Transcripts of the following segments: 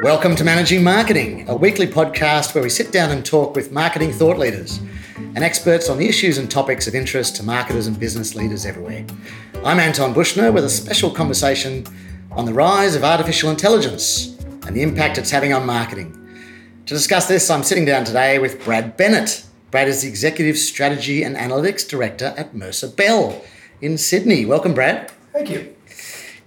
Welcome to Managing Marketing, a weekly podcast where we sit down and talk with marketing thought leaders and experts on the issues and topics of interest to marketers and business leaders everywhere. I'm Anton Buchner with a special conversation on the rise of artificial intelligence and the impact it's having on marketing. To discuss this, I'm sitting down today with Brad Bennett. Brad is the Executive Strategy and Analytics Director at Mercer Bell in Sydney. Welcome, Brad. Thank you.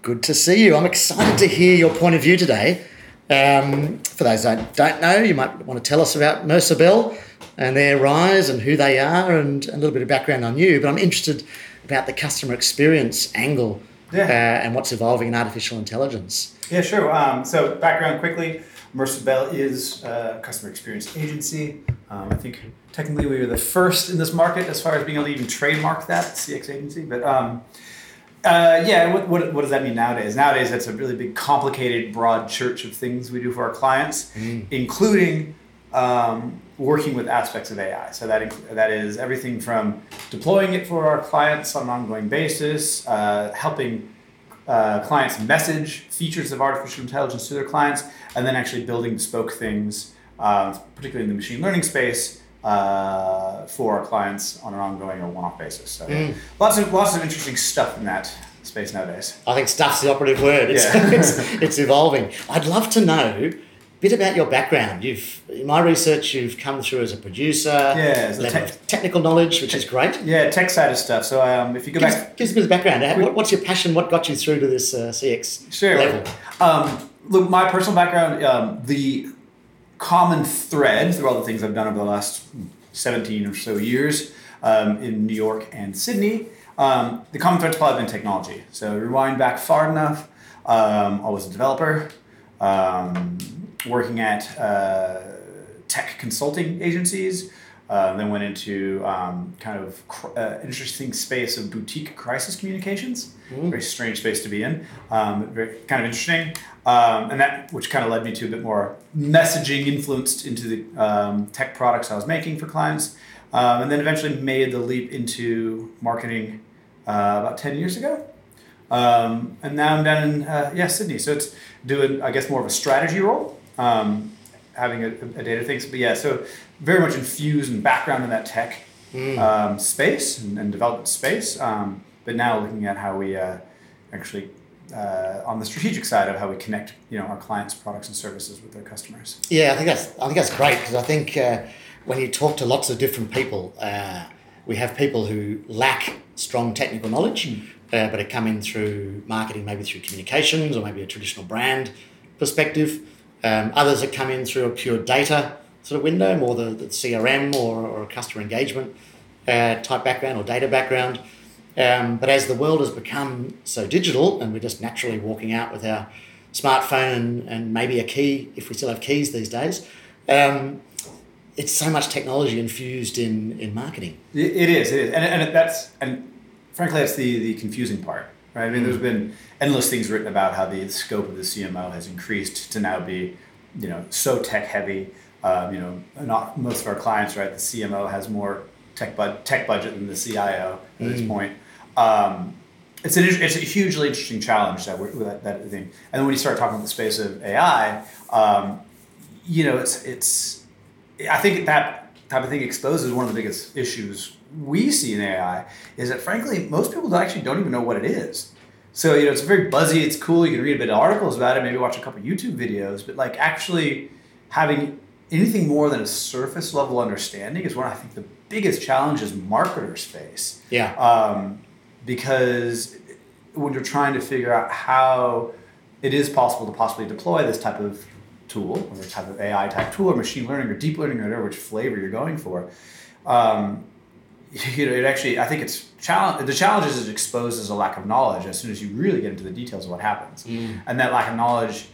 Good to see you. I'm excited to hear your point of view today. For those that don't know, you might want to tell us about Mercer Bell and their rise and who they are and a little bit of background on you. But I'm interested about the customer experience angle and what's evolving in artificial intelligence. Yeah, sure. So background quickly, Mercer Bell is a customer experience agency. I think technically we were the first in this market as far as being able to even trademark that CX agency. But what does that mean nowadays? Nowadays, that's a really big, complicated, broad church of things we do for our clients, including working with aspects of AI. So that is everything from deploying it for our clients on an ongoing basis, helping clients message features of artificial intelligence to their clients, and then actually building bespoke things, particularly in the machine learning space, for our clients on an ongoing or one-off basis. So lots of interesting stuff in that space nowadays. I think stuff's the operative word. It's evolving. I'd love to know a bit about your background. In my research, you've come through as a producer, technical knowledge, which is great. Yeah, tech side of stuff. So if you go back... Give us a bit of background. What's your passion? What got you through to this CX level? Look, my personal background, the common thread through all the things I've done over the last 17 or so years in New York and Sydney, the common thread's probably been technology. So rewind back far enough, I was a developer, working at tech consulting agencies, then went into interesting space of boutique crisis communications. Very strange space to be in, very kind of interesting. And that, which kind of led me to a bit more messaging influenced into the tech products I was making for clients. And then eventually made the leap into marketing about 10 years ago. And now I'm down in, Sydney. So it's doing, I guess, more of a strategy role, having a data thing. But yeah, so very much infused and background in that tech space and development space. But now looking at how we on the strategic side of how we connect, our clients' products and services with their customers. Yeah, I think that's great, because I think when you talk to lots of different people, we have people who lack strong technical knowledge, but are coming through marketing, maybe through communications or maybe a traditional brand perspective. Others that come in through a pure data sort of window, more the CRM or a customer engagement type background or data background. But as the world has become so digital and we're just naturally walking out with our smartphone and maybe a key, if we still have keys these days, it's so much technology infused in marketing. It is. And frankly, that's the confusing part, right? I mean, there's been endless things written about how the scope of the CMO has increased to now be, so tech heavy. Not most of our clients, right? The CMO has more tech budget than the CIO at this point. It's a hugely interesting challenge that thing. And then when you start talking about the space of AI, I think that type of thing exposes one of the biggest issues we see in AI is that, frankly, most people actually don't even know what it is. So, it's very buzzy. It's cool. You can read a bit of articles about it, maybe watch a couple of YouTube videos, but actually having anything more than a surface level understanding is one I think the biggest challenge is marketers face. Yeah. Because when you're trying to figure out how it is possible to possibly deploy this type of tool, or this type of AI type tool, or machine learning, or deep learning, or whatever which flavor you're going for, it actually, I think it's the challenge is it exposes a lack of knowledge as soon as you really get into the details of what happens. And that lack of knowledge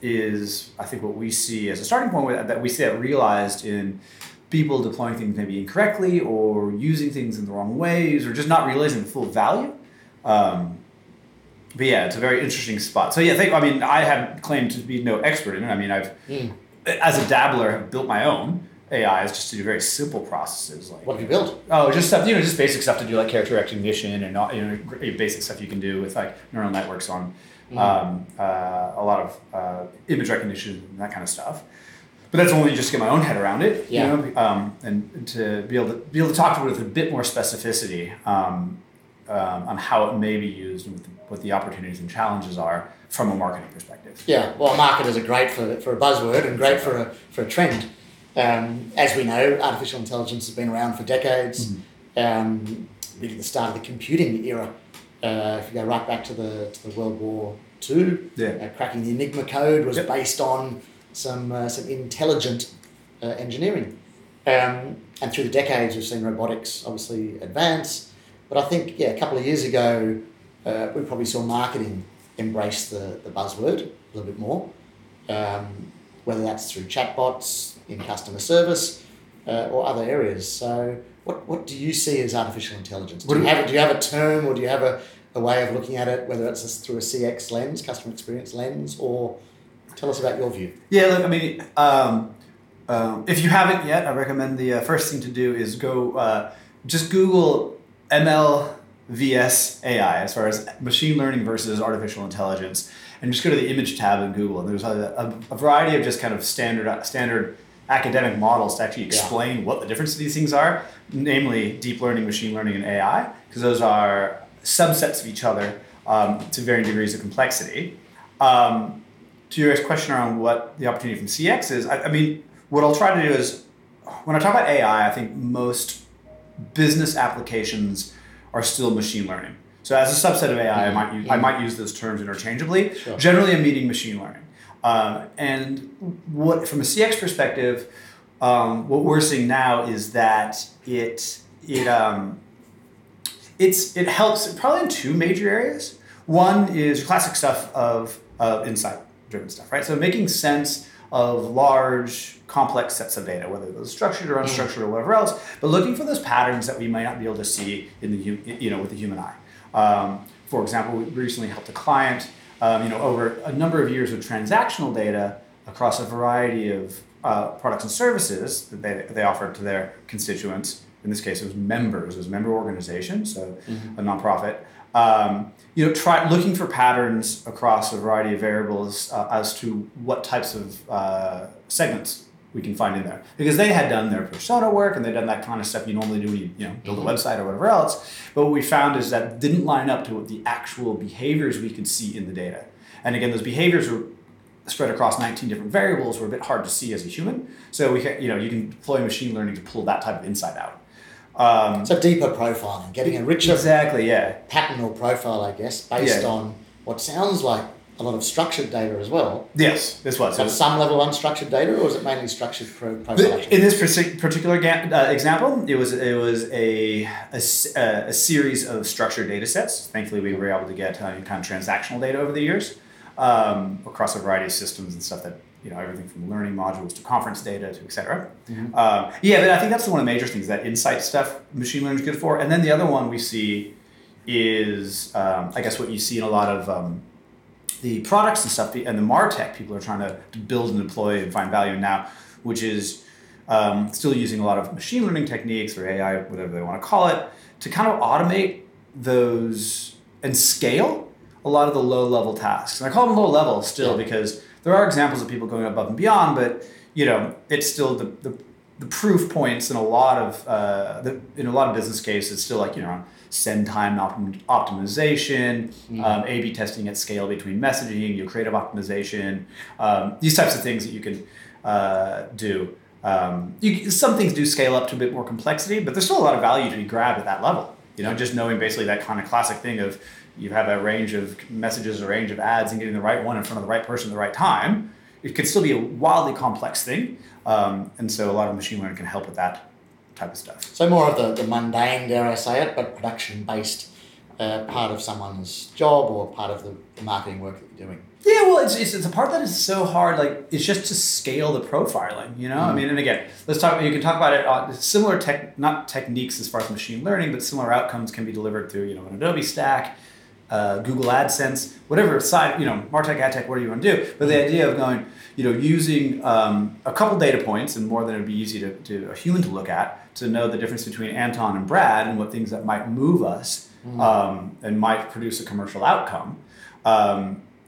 is, I think, what we see as a starting point that we see that realized in people deploying things maybe incorrectly or using things in the wrong ways or just not realizing the full value. But yeah, it's a very interesting spot. So yeah, I haven't claimed to be no expert in it. I mean, I've, as a dabbler, have built my own AIs just to do very simple processes. Like, what have you built? Oh, just stuff, just basic stuff to do, like character recognition and all, basic stuff you can do with like neural networks on a lot of image recognition and that kind of stuff. But that's only just to get my own head around it, and to be able to talk to it with a bit more specificity on how it may be used and what the opportunities and challenges are from a marketing perspective. Yeah, well, marketers are great for a buzzword and great for a trend. As we know, artificial intelligence has been around for decades, really the start of the computing era. If you go right back to the World War II, cracking the Enigma code was based on some intelligent engineering. And through the decades, we've seen robotics obviously advance. But I think, a couple of years ago, we probably saw marketing embrace the buzzword a little bit more, whether that's through chatbots, in customer service, or other areas. So what do you see as artificial intelligence? Do you have a term, or do you have a way of looking at it, whether it's through a CX lens, customer experience lens, or... Tell us about your view. Yeah, look, if you haven't yet, I recommend the first thing to do is go just Google ML vs AI, as far as machine learning versus artificial intelligence, and just go to the image tab in Google. And there's a variety of just kind of standard academic models to actually explain what the difference of these things are, namely deep learning, machine learning, and AI, because those are subsets of each other to varying degrees of complexity. To your question around what the opportunity from CX is, I mean, what I'll try to do is, when I talk about AI, I think most business applications are still machine learning. So as a subset of AI, I might use those terms interchangeably. Sure. Generally, I'm meaning machine learning. And what, from a CX perspective, what we're seeing now is that it helps probably in two major areas. One is classic stuff of insight driven stuff, right? So making sense of large, complex sets of data, whether those structured or unstructured or whatever else, but looking for those patterns that we might not be able to see in the with the human eye. For example, we recently helped a client, over a number of years of transactional data across a variety of products and services that they offered to their constituents. In this case, it was a member organization, so a nonprofit. Try looking for patterns across a variety of variables as to what types of segments we can find in there, because they had done their persona work and they'd done that kind of stuff you normally do when you build a website or whatever else. But what we found is that didn't line up to what the actual behaviors we could see in the data. And again, those behaviors were spread across 19 different variables, were a bit hard to see as a human. So we can, you can deploy machine learning to pull that type of insight out. So deeper profiling, getting a richer pattern or profile, I guess, based on what sounds like a lot of structured data as well. Yes, this was. At some level unstructured data, or is it mainly structured profilation? In this particular example, it was a series of structured data sets. Thankfully, we were able to get kind of transactional data over the years across a variety of systems and stuff that... everything from learning modules to conference data to et cetera. But I think that's one of the major things, that insight stuff machine learning is good for. And then the other one we see is, I guess, what you see in a lot of the products and stuff, and the MarTech people are trying to build and deploy and find value in now, which is still using a lot of machine learning techniques or AI, whatever they want to call it, to kind of automate those and scale a lot of the low-level tasks. And I call them low-level still because... there are examples of people going above and beyond, but it's still the proof points in a lot of business cases. It's still like send time optimization, A/B testing at scale between messaging, creative optimization, these types of things that you can do. Some things do scale up to a bit more complexity, but there's still a lot of value to be grabbed at that level. Just knowing basically that kind of classic thing of. You have a range of messages, a range of ads, and getting the right one in front of the right person at the right time. It could still be a wildly complex thing. And so a lot of machine learning can help with that type of stuff. So more of the mundane, dare I say it, but production-based part of someone's job or part of the marketing work that you're doing. Yeah, well, it's a part that is so hard. Like, it's just to scale the profiling, I mean, and again, you can talk about it on similar not techniques as far as machine learning, but similar outcomes can be delivered through, an Adobe stack. Google AdSense, whatever side, MarTech, AdTech, what do you want to do? But the idea of going, using a couple data points and more than it'd be easy to a human to look at to know the difference between Anton and Brad and what things that might move us and might produce a commercial outcome.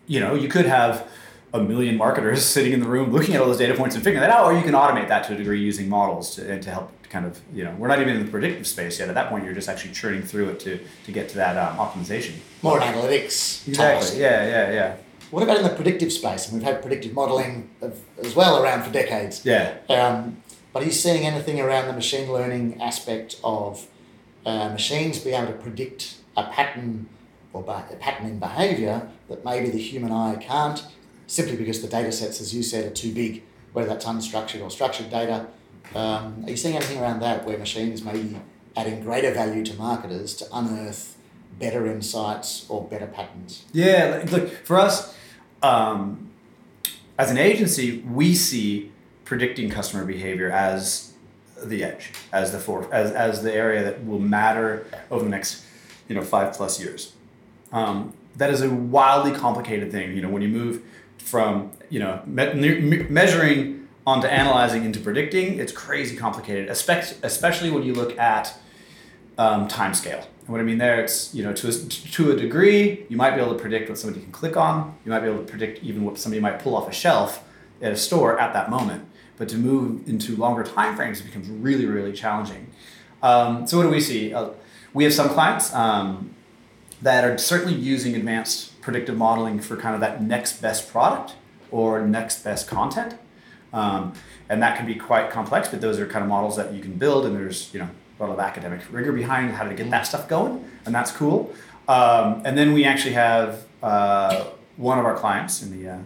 You could have a million marketers sitting in the room looking at all those data points and figuring that out, or you can automate that to a degree using models to help kind of, we're not even in the predictive space yet. At that point, you're just actually churning through it to get to that optimization. More analytics. Exactly, yeah. What about in the predictive space? And we've had predictive modeling as well around for decades. Yeah. But are you seeing anything around the machine learning aspect of machines being able to predict a pattern or a pattern in behavior that maybe the human eye can't, simply because the data sets, as you said, are too big, whether that's unstructured or structured data? Are you seeing anything around that where machines may be adding greater value to marketers to unearth better insights or better patterns? Yeah, look, for us, as an agency, we see predicting customer behavior as the edge, as the area that will matter over the next 5+ years. That is a wildly complicated thing. When you move from measuring onto analyzing into predicting, it's crazy complicated, especially when you look at time scale. And what I mean there, it's to a degree you might be able to predict what somebody can click on, you might be able to predict even what somebody might pull off a shelf at a store at that moment, but to move into longer time frames, it becomes really, really challenging. So what do we see? We have some clients that are certainly using advanced predictive modeling for kind of that next best product or next best content. And that can be quite complex, but those are kind of models that you can build, and there's a lot of academic rigor behind how to get that stuff going, and that's cool. And then we actually have one of our clients in the,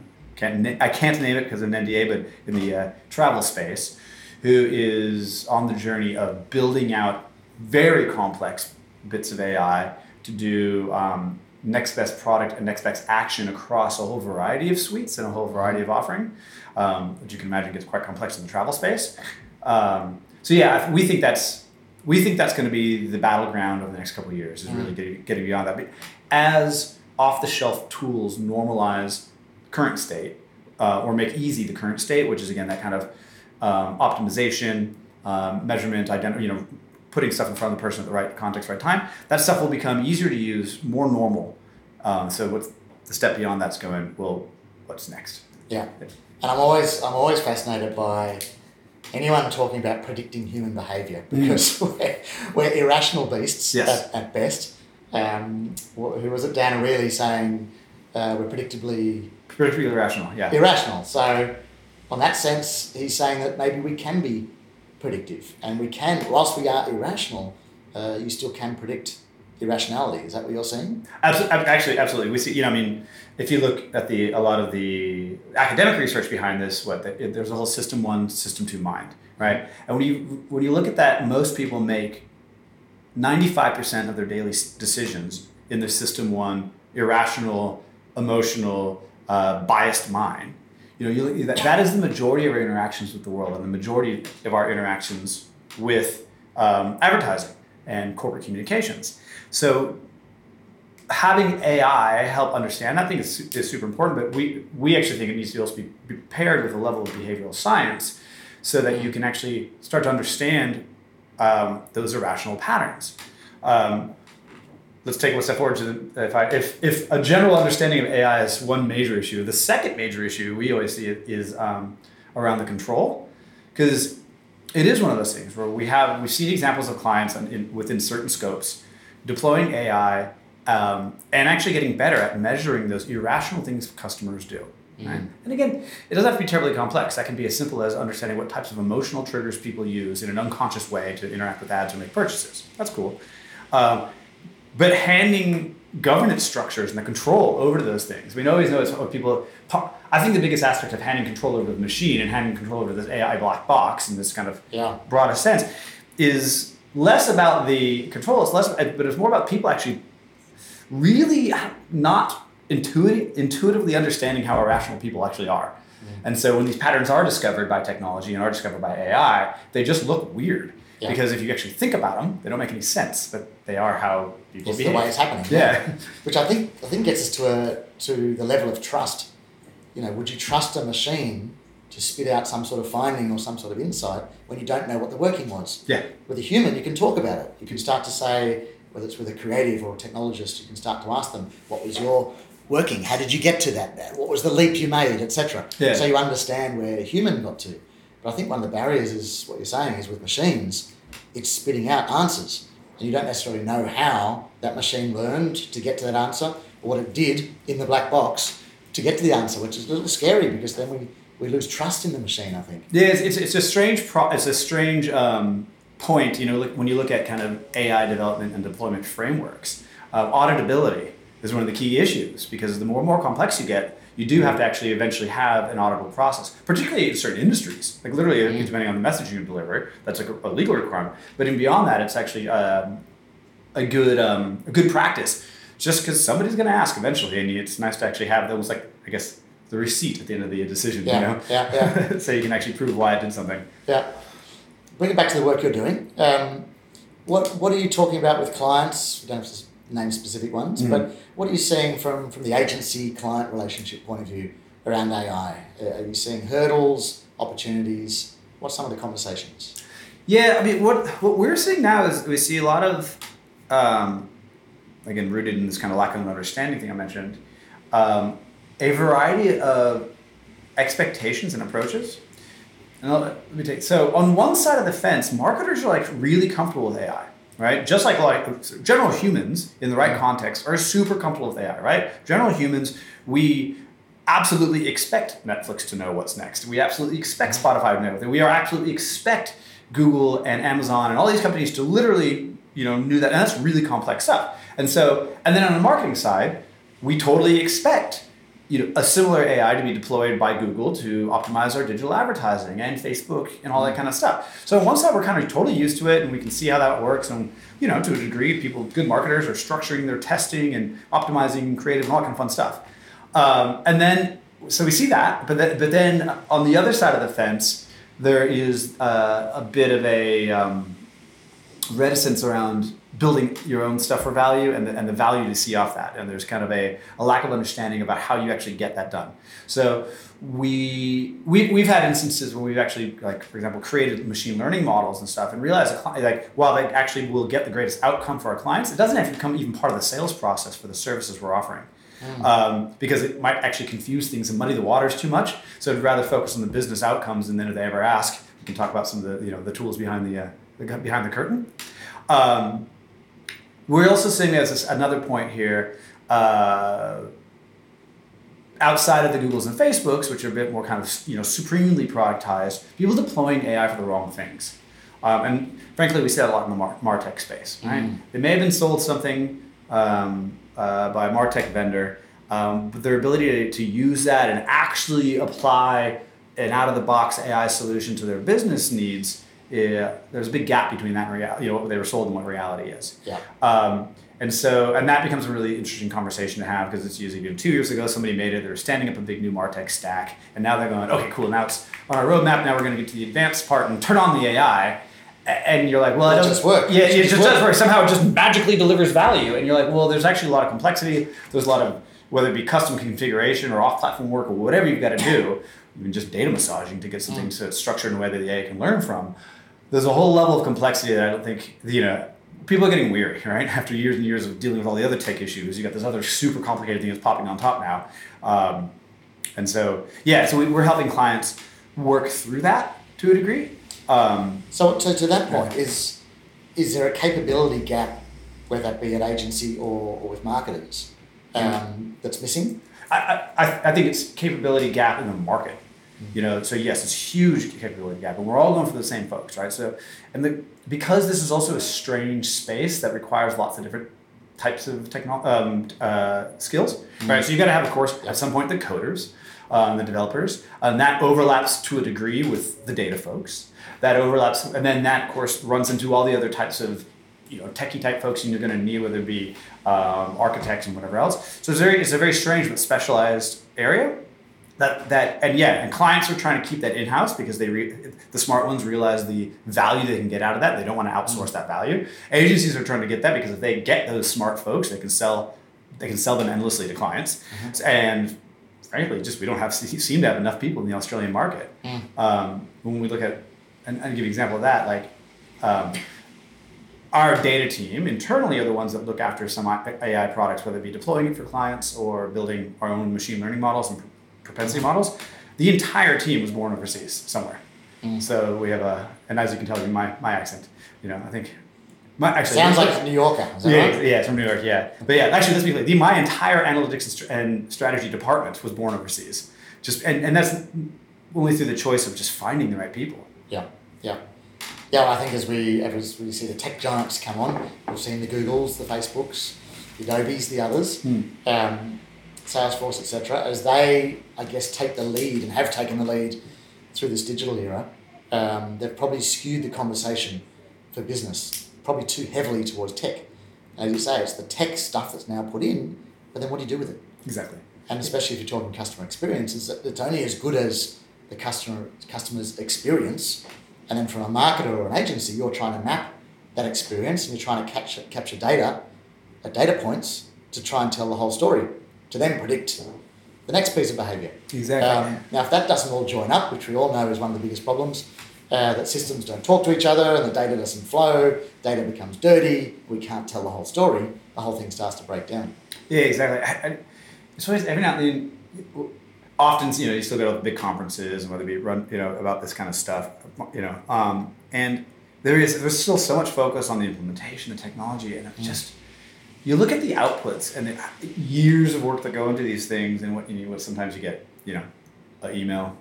I can't name it because of an NDA, but in the travel space, who is on the journey of building out very complex bits of AI to do next best product and next best action across a whole variety of suites and a whole variety of offering, which you can imagine gets quite complex in the travel space. We think that's going to be the battleground over the next couple of years, is really getting beyond that. But as off-the-shelf tools normalize current state or make easy the current state, which is, again, that kind of optimization, measurement, putting stuff in front of the person at the right context, right time, that stuff will become easier to use, more normal. So what's the step beyond that's going? Well, what's next? Yeah. And I'm always fascinated by anyone talking about predicting human behavior, because we're irrational beasts at best. Who was it? Dan Ariely saying we're predictably irrational. Yeah. Irrational. So on that sense, he's saying that maybe we can be predictive, and we can, whilst we are irrational, you still can predict irrationality. Is that what you're saying? Absolutely. We see, if you look at a lot of the academic research behind this, there's a whole system one, system two mind, right? And when you look at that, most people make 95% of their daily decisions in the system one, irrational, emotional, biased mind. That is the majority of our interactions with the world, and the majority of our interactions with advertising and corporate communications. So having AI help understand that, I think, is super important, but we actually think it needs to also be paired with a level of behavioral science so that you can actually start to understand those irrational patterns. Let's take one step forward to if a general understanding of AI is one major issue. The second major issue we always see is around the control, because it is one of those things where we've seen examples of clients within certain scopes deploying AI and actually getting better at measuring those irrational things customers do. Mm-hmm. Right? And again, it doesn't have to be terribly complex. That can be as simple as understanding what types of emotional triggers people use in an unconscious way to interact with ads or make purchases. That's cool. But handing governance structures and the control over to those things, we always know it's what people. I think the biggest aspect of handing control over the machine and handing control over this AI black box in this kind of broader sense is less about the control. But it's more about people actually really not intuitively understanding how irrational people actually are. Mm. And so when these patterns are discovered by technology and are discovered by AI, they just look weird. Yeah. Because if you actually think about them, they don't make any sense, but they are how people behave. It's the way it's happening. Yeah. Which I think gets us to the level of trust. You know, would you trust a machine to spit out some sort of finding or some sort of insight when you don't know what the working was? Yeah. With a human, you can talk about it. You can start to say, whether it's with a creative or a technologist, you can start to ask them, what was your working? How did you get to that? What was the leap you made, etc. Yeah. So you understand where a human got to. But I think one of the barriers is what you're saying is with machines, it's spitting out answers. And you don't necessarily know how that machine learned to get to that answer or what it did in the black box to get to the answer, which is a little scary because then we lose trust in the machine, I think. Yeah, it's a strange point, you know, when you look at kind of AI development and deployment frameworks. Auditability is one of the key issues because the more complex you get, you do have to actually eventually have an auditable process, particularly in certain industries. Like literally, depending on the message you deliver, that's a legal requirement. But in beyond that, it's actually a good practice. Just because somebody's going to ask eventually, and it's nice to actually have almost like, I guess, the receipt at the end of the decision. Yeah, you know? Yeah. So you can actually prove why I did something. Yeah. Bring it back to the work you're doing. What are you talking about with clients? We don't have to name specific ones, but what are you seeing from the agency-client relationship point of view around AI? Are you seeing hurdles, opportunities? What's some of the conversations? Yeah, I mean, what we're seeing now is we see a lot of, again, rooted in this kind of lack of understanding thing I mentioned, a variety of expectations and approaches. And so on one side of the fence, marketers are like really comfortable with AI. Right? Just like general humans in the right context are super comfortable with AI, right? General humans, we absolutely expect Netflix to know what's next. We absolutely expect Spotify to know that. We absolutely expect Google and Amazon and all these companies to literally, you know, knew that. And that's really complex stuff. And then on the marketing side, we totally expect, you know, a similar AI to be deployed by Google to optimize our digital advertising and Facebook and all that kind of stuff. So on one side, we're kind of totally used to it and we can see how that works. And, you know, to a degree, good marketers are structuring their testing and optimizing creative and all that kind of fun stuff. So we see that, but then on the other side of the fence, there is a bit of a reticence around building your own stuff for value and the value to see off that. And there's kind of a lack of understanding about how you actually get that done. So we've had instances where we've actually, like, for example, created machine learning models and stuff and realized like, while they actually will get the greatest outcome for our clients, it doesn't have to become even part of the sales process for the services we're offering. Because it might actually confuse things and muddy the waters too much. So I'd rather focus on the business outcomes, and then if they ever ask, we can talk about some of the, you know, the tools behind the curtain. We're also seeing as another point here, outside of the Googles and Facebooks, which are a bit more kind of, you know, supremely productized, people deploying AI for the wrong things. And frankly, we see that a lot in the MarTech space, right? They may have been sold something by a MarTech vendor, but their ability to use that and actually apply an out-of-the-box AI solution to their business needs, there's a big gap between that and reality, you know, what they were sold and what reality is. Yeah. And that becomes a really interesting conversation to have, because it's usually, you know, 2 years ago, somebody made it, they were standing up a big new MarTech stack, and now they're going, okay, cool, now it's on our roadmap, now we're going to get to the advanced part and turn on the AI. And you're like, well, it does work. Yeah, it just does work. Somehow it just magically delivers value. And you're like, well, there's actually a lot of complexity. There's a lot of, whether it be custom configuration or off-platform work or whatever you've got to do, even just data massaging to get something so it's structured in a way that the AI can learn from, there's a whole level of complexity that I don't think, you know, people are getting weary, right? After years and years of dealing with all the other tech issues, you got this other super complicated thing that's popping on top now. We're helping clients work through that to a degree. So to that point, is there a capability gap, whether that be an agency or with marketers, that's missing? I think it's capability gap in the market. You know, so yes, it's huge capability gap, and we're all going for the same folks, right? So, because this is also a strange space that requires lots of different types of skills, right? So you got to have, of course, at some point, the coders, the developers, and that overlaps to a degree with the data folks. That overlaps, and then that, of course, runs into all the other types of, you know, techie type folks, and you're going to need, whether it be architects and whatever else. So it's a very strange but specialized area. And clients are trying to keep that in-house because the smart ones realize the value they can get out of that. They don't want to outsource that value. Agencies are trying to get that because if they get those smart folks, they can sell them endlessly to clients. Mm-hmm. And frankly, just we seem to have enough people in the Australian market. Mm. When we look at, and I'll give you an example of that, our data team internally are the ones that look after some AI products, whether it be deploying it for clients or building our own machine learning models and propensity models. The entire team was born overseas somewhere. Mm. So we have and as you can tell in my accent, I think sounds like a New Yorker. Is that right? Yeah, it's from New York. Yeah, but yeah, actually, let's be clear. My entire analytics and strategy department was born overseas. And that's only through the choice of just finding the right people. Yeah. Well, I think as we see the tech giants come on, we've seen the Googles, the Facebooks, the Adobes, the others, Salesforce, etc. As they, I guess, take the lead and have taken the lead through this digital era, they've probably skewed the conversation for business probably too heavily towards tech. As you say, it's the tech stuff that's now put in, but then what do you do with it? Exactly. And especially if you're talking customer experience, it's only as good as the customer's experience. And then from a marketer or an agency, you're trying to map that experience and you're trying to capture data points to try and tell the whole story, to then predict the next piece of behaviour. Exactly. Now, if that doesn't all join up, which we all know is one of the biggest problems, that systems don't talk to each other and the data doesn't flow, data becomes dirty, we can't tell the whole story, the whole thing starts to break down. Yeah, exactly. It's always every now and then, often, you still go to big conferences and whether it be run, about this kind of stuff, and there's still so much focus on the implementation, the technology, and you look at the outputs and the years of work that go into these things and what sometimes you get, an email,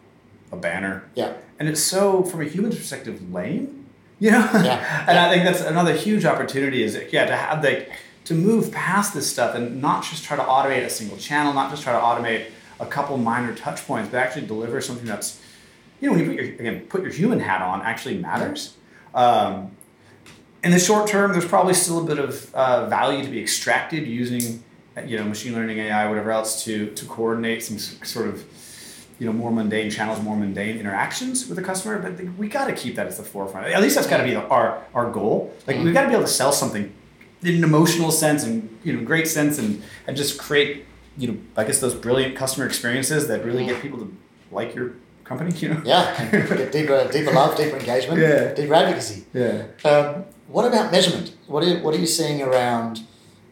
a banner. Yeah. And it's so, from a human perspective, lame, Yeah. And I think that's another huge opportunity is, to have to move past this stuff and not just try to automate a single channel, not just try to automate a couple minor touch points, but actually deliver something that's, when you put your human hat on, actually matters. In the short term, there's probably still a bit of value to be extracted using, machine learning, AI, whatever else, to coordinate some sort of, more mundane channels, more mundane interactions with the customer. But we got to keep that as the forefront. At least that's got to be our goal. We've got to be able to sell something in an emotional sense and great sense and just create those brilliant customer experiences that really get people to like your company. Get deeper love, deeper engagement, deeper advocacy. What about measurement? What are you seeing around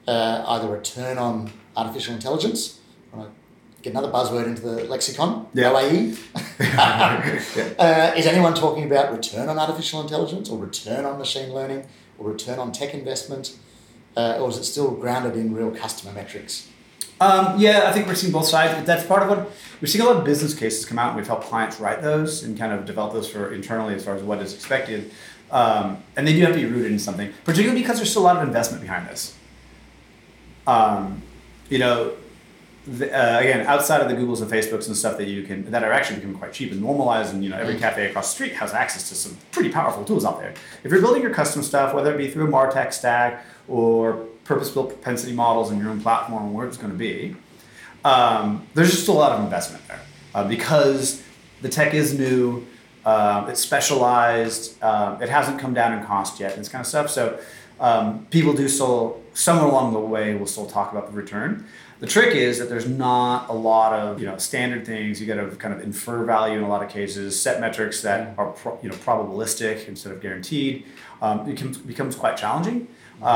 either return on artificial intelligence? Get another buzzword into the lexicon, LAE. Is anyone talking about return on artificial intelligence or return on machine learning or return on tech investment? Or is it still grounded in real customer metrics? I think we're seeing both sides. But that's part of what we're seeing. A lot of business cases come out and we've helped clients write those and kind of develop those for internally as far as what is expected. And they do have to be rooted in something, particularly because there's still a lot of investment behind this. Again, outside of the Googles and Facebooks and stuff that are actually becoming quite cheap and normalized, and every cafe across the street has access to some pretty powerful tools out there. If you're building your custom stuff, whether it be through a MarTech stack or purpose-built propensity models in your own platform, where it's going to be, there's just a lot of investment there because the tech is new, it's specialized, it hasn't come down in cost yet, and this kind of stuff. So people do still, somewhere along the way, will still talk about the return. The trick is that there's not a lot of standard things. You got to kind of infer value in a lot of cases, set metrics that are probabilistic instead of guaranteed. It becomes quite challenging. We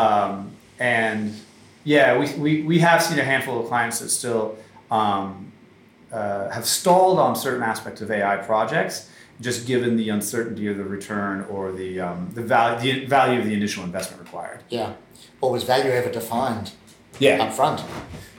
have seen a handful of clients that still have stalled on certain aspects of AI projects, just given the uncertainty of the return or the value of the initial investment required. Yeah, or was value ever defined? Yeah, up front.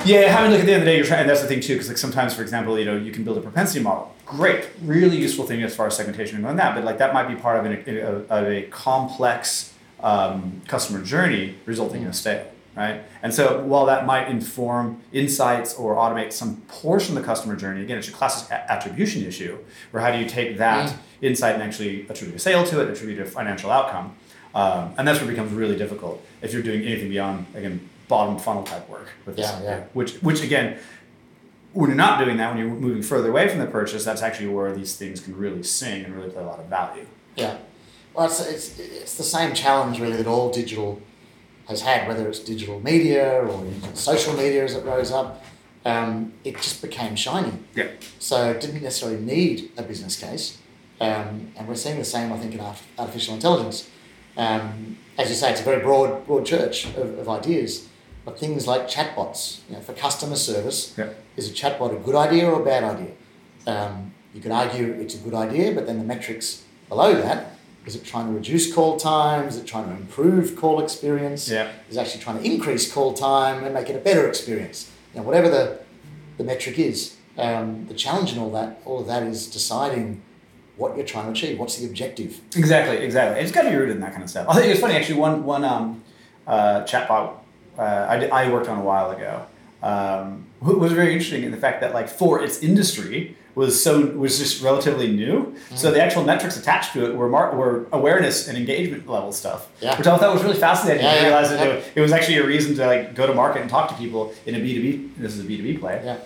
Yeah, having a look at the end of the day, and that's the thing too, because sometimes, for example, you can build a propensity model. Great, really useful thing as far as segmentation and all that, but that might be part of a complex customer journey resulting in a sale, right? And so while that might inform insights or automate some portion of the customer journey, again, it's a classic attribution issue, where how do you take that insight and actually attribute a sale to it, attribute a financial outcome, and that's where it becomes really difficult if you're doing anything beyond, again, bottom funnel type work with this, which again When you're not doing that, when you're moving further away from the purchase, that's actually where these things can really sing and really play a lot of value. Yeah. Well, it's the same challenge really that all digital has had, whether it's digital media or social media as it rose up. It just became shiny. Yeah. So it didn't necessarily need a business case. And we're seeing the same, I think, in artificial intelligence. As you say, it's a very broad church of ideas. But things like chatbots, for customer service, is a chatbot a good idea or a bad idea? You could argue it's a good idea, but then the metrics below that, is it trying to reduce call time? Is it trying to improve call experience? Yeah. Is it actually trying to increase call time and make it a better experience? Whatever the metric is, the challenge in all of that is deciding what you're trying to achieve. What's the objective? Exactly. It's got to be rooted in that kind of stuff. I think it's funny, actually, one chatbot I worked on a while ago, was very interesting in the fact that for its industry was just relatively new. Mm. So the actual metrics attached to it were awareness and engagement level stuff, which I thought was really fascinating. Yeah, I realized that it was actually a reason to go to market and talk to people in a B2B. This is a B2B play. Yeah.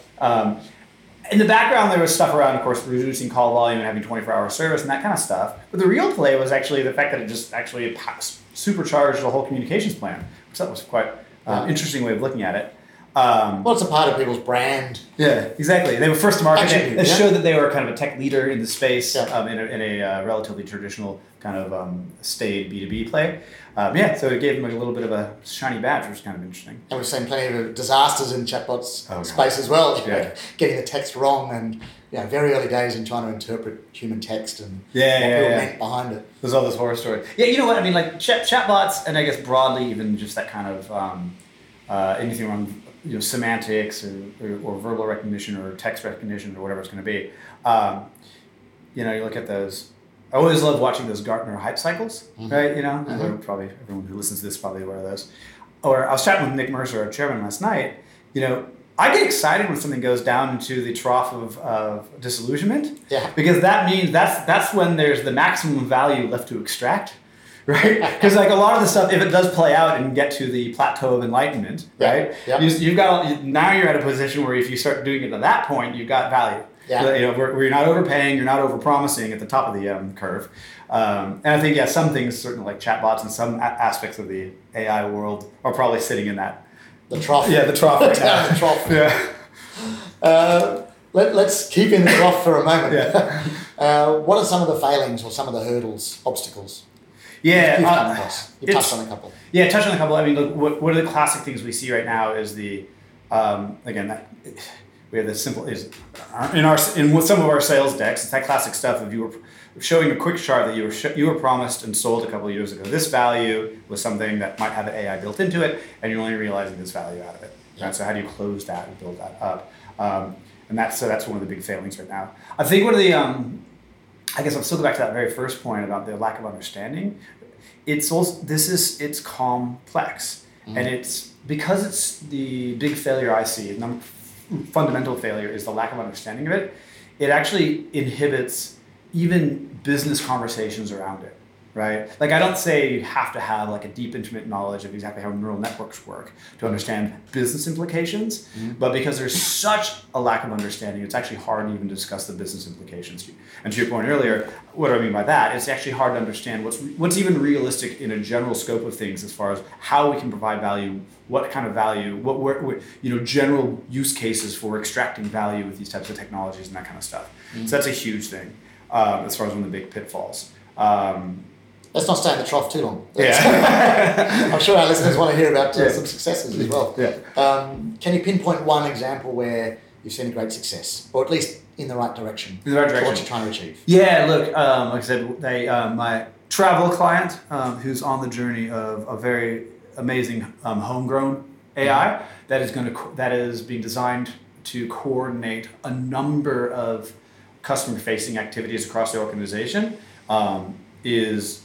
In the background, there was stuff around, of course, reducing call volume and having 24-hour service and that kind of stuff. But the real play was actually the fact that it just actually supercharged the whole communications plan, which that was quite interesting way of looking at it. It's a part of people's brand. Yeah, exactly. They were first to market. It showed that they were kind of a tech leader in the space, in a relatively traditional kind of staid B2B play. So it gave them a little bit of a shiny badge, which was kind of interesting. And we've seen plenty of disasters in chatbots space as well. Getting the text wrong and very early days in trying to interpret human text and what people meant behind it. There's all this horror story. Yeah, you know what I mean? Chatbots and I guess broadly even just that kind of anything around semantics or verbal recognition or text recognition or whatever it's going to be. You look at those. I always love watching those Gartner hype cycles, right? Probably everyone who listens to this is probably aware of those. Or I was chatting with Nick Mercer, our chairman, last night. I get excited when something goes down into the trough of disillusionment, because that means that's when there's the maximum value left to extract. Right? Because a lot of the stuff, if it does play out and get to the plateau of enlightenment, right? Yeah. Now you're at a position where if you start doing it at that point, you've got value. Yeah. Where you're not overpaying, you're not overpromising at the top of the curve. And I think, some things, certainly like chatbots and some aspects of the AI world are probably sitting in that. The trough. Yeah, the trough right now. The trough. Yeah. Let's keep in the trough for a moment. Yeah. What are some of the failings or some of the hurdles, obstacles? Yeah, you touched on a couple. Yeah, touched on a couple. I mean, look, what are the classic things we see right now is the, we have this simple is in some of our sales decks. It's that classic stuff of you were showing a quick chart that you were promised and sold a couple of years ago. This value was something that might have an AI built into it, and you're only realizing this value out of it. Right? Yeah. So how do you close that and build that up? And that's one of the big failings right now. I think one of the I guess I'll still go back to that very first point about the lack of understanding. It's complex. Mm-hmm. And because the big failure I see, the fundamental failure is the lack of understanding of it. It actually inhibits even business conversations around it, right? I don't say you have to have a deep, intimate knowledge of exactly how neural networks work to understand business implications. Mm-hmm. But because there's such a lack of understanding, it's actually hard to even discuss the business implications. And to your point earlier, what do I mean by that? It's actually hard to understand what's even realistic in a general scope of things as far as how we can provide value, what kind of value, what general use cases for extracting value with these types of technologies and that kind of stuff. Mm-hmm. So that's a huge thing as far as one of the big pitfalls. Let's not stay in the trough too long. Yeah. I'm sure our listeners want to hear about some successes as well. Yeah. Can you pinpoint one example where you've seen a great success, or at least in the right direction? In the right direction. What you're trying to achieve. Yeah, look, like I said, my travel client who's on the journey of a very amazing homegrown AI that is being designed to coordinate a number of customer-facing activities across the organization is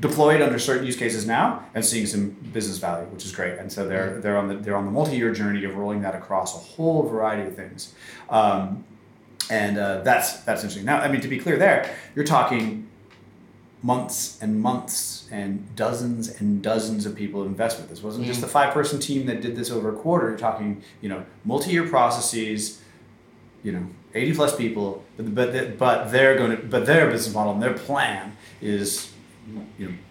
deployed under certain use cases now and seeing some business value, which is great. And so they're on the multi-year journey of rolling that across a whole variety of things, and that's interesting. Now, I mean, to be clear, there you're talking months and months and dozens of people invest with this. It wasn't just the five-person team that did this over a quarter. You're talking, multi-year processes, 80 plus people, but their business model and their plan is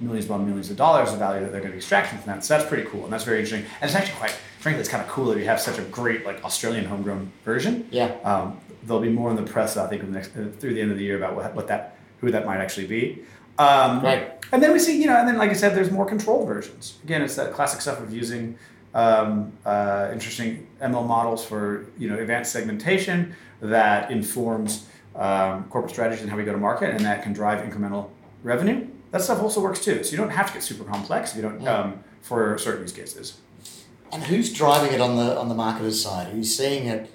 millions upon millions of dollars of value that they're going to extract from that. So that's pretty cool, and that's very interesting. And it's actually quite frankly, it's kind of cool that we have such a great Australian homegrown version. Yeah. There'll be more in the press, I think, through the end of the year about who that might actually be. Right. And then we see, and then like I said, there's more controlled versions. Again, it's that classic stuff of using interesting ML models for advanced segmentation that informs corporate strategy and how we go to market, and that can drive incremental revenue. That stuff also works too, so you don't have to get super complex if you don't for certain use cases. And who's driving it on the marketer's side? Are you seeing it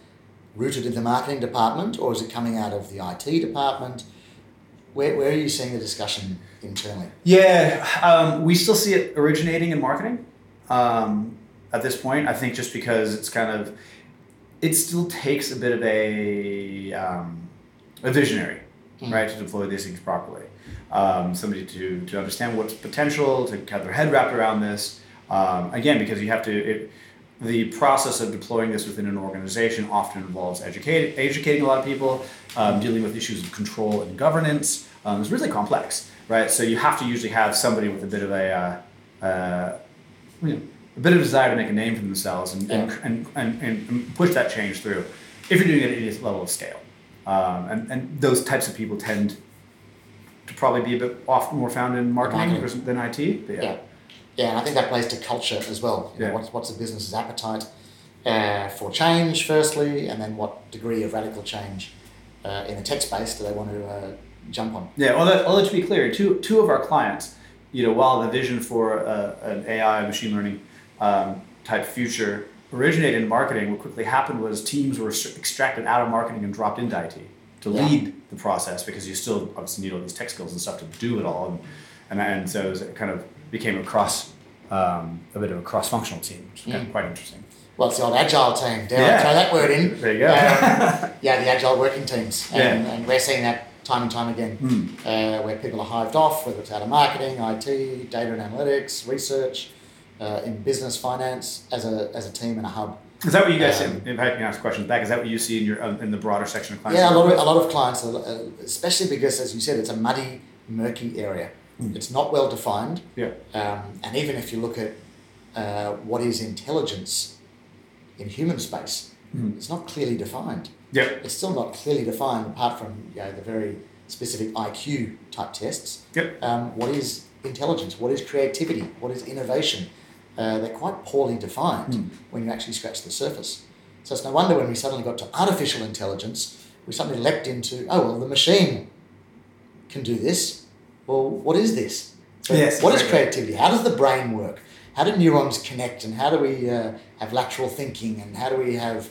rooted in the marketing department, or is it coming out of the IT department? Where are you seeing the discussion internally? Yeah, we still see it originating in marketing. At this point, I think just because it's it still takes a bit of a visionary, right, to deploy these things properly. Somebody to understand what's potential, to have their head wrapped around this. Again, because you have the process of deploying this within an organization often involves educating a lot of people, dealing with issues of control and governance. It's really complex, right? So you have to usually have somebody with a bit of a bit of desire to make a name for themselves and push that change through if you're doing it at any level of scale. And those types of people tend to probably be a bit more found in marketing than IT. But yeah, and I think that plays to culture as well. What's the business's appetite for change, firstly, and then what degree of radical change in the tech space do they want to jump on? Yeah, although to be clear, two of our clients, while the vision for an AI machine learning type future originated in marketing, what quickly happened was teams were extracted out of marketing and dropped into IT to lead the process, because you still obviously need all these tech skills and stuff to do it all. And so it kind of became a cross-functional team, which is kind of quite interesting. Well, it's the old agile team. Dare I throw that word in? There you go. The agile working teams. And we're seeing that time and time again, where people are hived off, whether it's out of marketing, IT, data and analytics, research, in business, finance, as a team and a hub. Is that what you guys see? If I can ask questions back, is that what you see in your in the broader section of clients? Yeah, a lot of clients, especially because, as you said, it's a muddy, murky area. It's not well defined. Yeah. And even if you look at what is intelligence in human space, it's not clearly defined. Yeah. It's still not clearly defined, apart from the very specific IQ type tests. Yep. What is intelligence? What is creativity? What is innovation? They're quite poorly defined when you actually scratch the surface. So it's no wonder when we suddenly got to artificial intelligence, we suddenly leapt into, the machine can do this. Well, what is this? So what is creativity? How does the brain work? How do neurons connect? And how do we have lateral thinking? And how do we have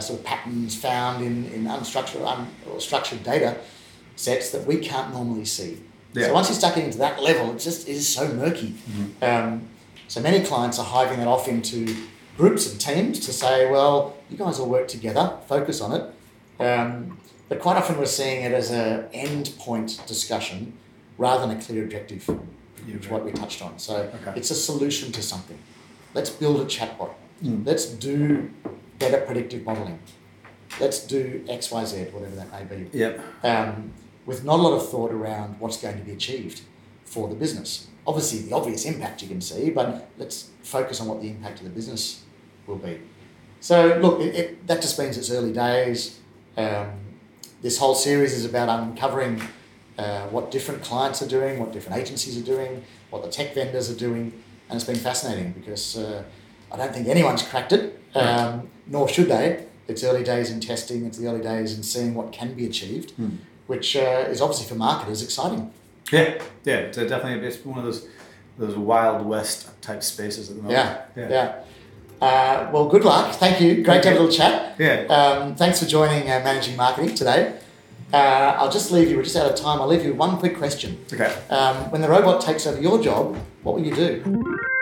sort of patterns found in unstructured or structured data sets that we can't normally see? Yeah. So once you start getting to that level, it just is so murky. Mm-hmm. So many clients are hiving it off into groups and teams to say, well, you guys all work together, focus on it. But quite often we're seeing it as an end point discussion rather than a clear objective, which is what we touched on. So It's a solution to something. Let's build a chatbot. Let's do better predictive modeling. Let's do X, Y, Z, whatever that may be. Yep. With not a lot of thought around what's going to be achieved for the business. Obviously, the obvious impact you can see, but let's focus on what the impact of the business will be. So look, that just means it's early days. This whole series is about uncovering what different clients are doing, what different agencies are doing, what the tech vendors are doing, and it's been fascinating because I don't think anyone's cracked it, nor should they. It's early days in testing, it's the early days in seeing what can be achieved, which is obviously for marketers exciting. Yeah. So definitely, it's one of those Wild West type spaces at the moment. Yeah. Well, good luck. Thank you. Great to have a little chat. Yeah. Thanks for joining Managing Marketing today. I'll just leave you. We're just out of time. I'll leave you one quick question. Okay. When the robot takes over your job, what will you do?